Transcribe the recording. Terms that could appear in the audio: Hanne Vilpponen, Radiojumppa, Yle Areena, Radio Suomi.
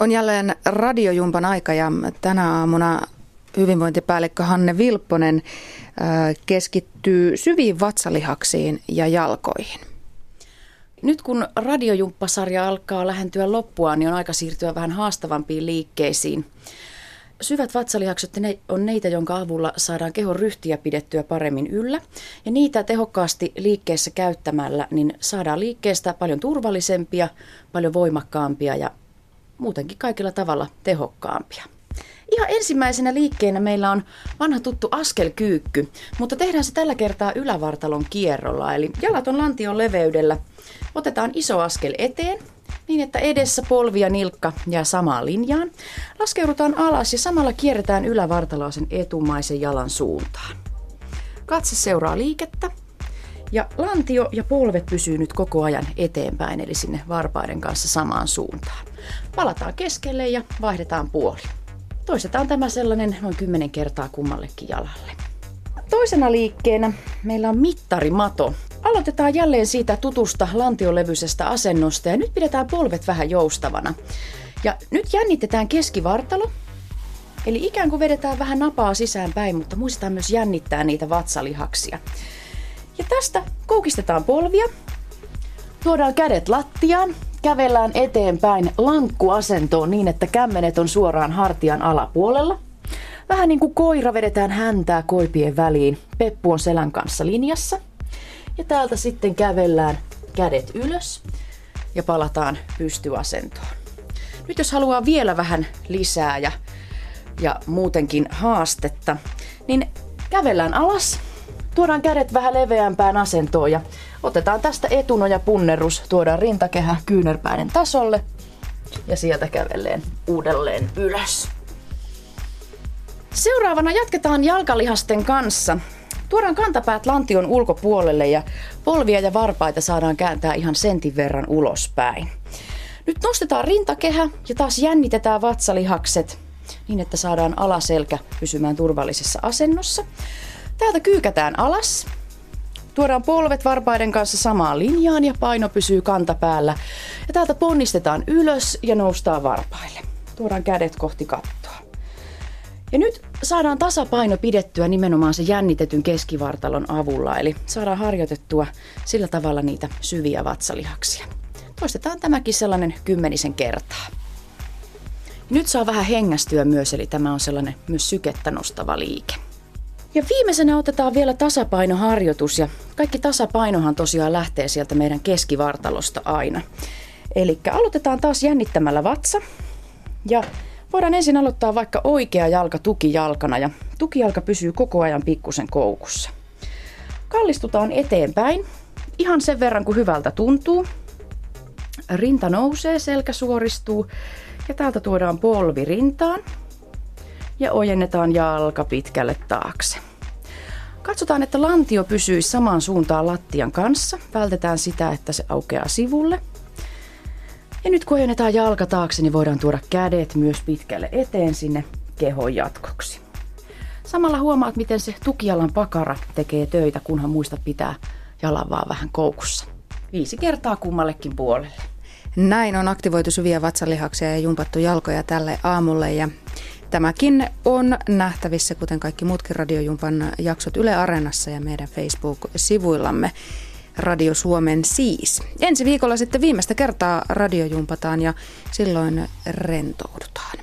On jälleen Radiojumpan aika ja tänä aamuna hyvinvointipäällikkö Hanne Vilpponen keskittyy syviin vatsalihaksiin ja jalkoihin. Nyt kun Radiojumppa-sarja alkaa lähentyä loppuaan, niin on aika siirtyä vähän haastavampiin liikkeisiin. Syvät vatsalihakset on neitä, jonka avulla saadaan kehon ryhtiä pidettyä paremmin yllä. Ja niitä tehokkaasti liikkeessä käyttämällä niin saadaan liikkeestä paljon turvallisempia, paljon voimakkaampia ja muutenkin kaikilla tavalla tehokkaampia. Ihan ensimmäisenä liikkeenä meillä on vanha tuttu askelkyykky, mutta tehdään se tällä kertaa ylävartalon kierrolla. Eli jalat on lantion leveydellä. Otetaan iso askel eteen niin, että edessä polvi ja nilkka jää samaan linjaan. Laskeudutaan alas ja samalla kierretään ylävartaloa sen etumaisen jalan suuntaan. Katse seuraa liikettä ja lantio ja polvet pysyy nyt koko ajan eteenpäin, eli sinne varpaiden kanssa samaan suuntaan. Palataan keskelle ja vaihdetaan puoli. Toistetaan tämä sellainen noin 10 kertaa kummallekin jalalle. Toisena liikkeenä meillä on mittarimato. Aloitetaan jälleen siitä tutusta lantiolevyisestä asennosta ja nyt pidetään polvet vähän joustavana. Ja nyt jännitetään keskivartalo, eli ikään kuin vedetään vähän napaa sisäänpäin, mutta muistetaan myös jännittää niitä vatsalihaksia. Ja tästä koukistetaan polvia, tuodaan kädet lattiaan, kävellään eteenpäin lankkuasentoon niin, että kämmenet on suoraan hartian alapuolella. Vähän niin kuin koira vedetään häntää koipien väliin, peppu on selän kanssa linjassa. Ja täältä sitten kävellään kädet ylös ja palataan pystyasentoon. Nyt jos haluaa vielä vähän lisää ja muutenkin haastetta, niin kävellään alas, tuodaan kädet vähän leveämpään asentoon ja otetaan tästä etunoja punnerrus, tuodaan rintakehä kyynärpäiden tasolle ja sieltä kävelleen uudelleen ylös. Seuraavana jatketaan jalkalihasten kanssa. Tuodaan kantapäät lantion ulkopuolelle ja polvia ja varpaita saadaan kääntää ihan sentin verran ulospäin. Nyt nostetaan rintakehä ja taas jännitetään vatsalihakset niin, että saadaan alaselkä pysymään turvallisessa asennossa. Täältä kyykätään alas. Tuodaan polvet varpaiden kanssa samaan linjaan ja paino pysyy kantapäällä. Ja täältä ponnistetaan ylös ja noustaan varpaille. Tuodaan kädet kohti kattoa. Ja nyt saadaan tasapaino pidettyä nimenomaan se jännitetyn keskivartalon avulla. Eli saadaan harjoitettua sillä tavalla niitä syviä vatsalihaksia. Toistetaan tämäkin sellainen 10 kertaa. Ja nyt saa vähän hengästyä myös, eli tämä on sellainen myös sykettä nostava liike. Ja viimeisenä otetaan vielä tasapainoharjoitus ja kaikki tasapainohan tosiaan lähtee sieltä meidän keskivartalosta aina. Eli aloitetaan taas jännittämällä vatsa ja voidaan ensin aloittaa vaikka oikea jalka tukijalkana ja tukijalka pysyy koko ajan pikkusen koukussa. Kallistutaan eteenpäin ihan sen verran kun hyvältä tuntuu. Rinta nousee, selkä suoristuu ja täältä tuodaan polvi rintaan. Ja ojennetaan jalka pitkälle taakse. Katsotaan, että lantio pysyy samaan suuntaan lattian kanssa. Vältetään sitä, että se aukeaa sivulle. Ja nyt kun ojennetaan jalka taakse, niin voidaan tuoda kädet myös pitkälle eteen sinne kehon jatkoksi. Samalla huomaat, miten se tukijalan pakara tekee töitä, kunhan muista pitää jalan vaan vähän koukussa. 5 kertaa kummallekin puolelle. Näin on aktivoitu syviä vatsalihaksia ja jumpattu jalkoja tälle aamulle ja tämäkin on nähtävissä, kuten kaikki muutkin Radiojumpan jaksot Yle Areenassa ja meidän Facebook-sivuillamme Radio Suomen siis. Ensi viikolla sitten viimeistä kertaa radiojumpataan ja silloin rentoudutaan.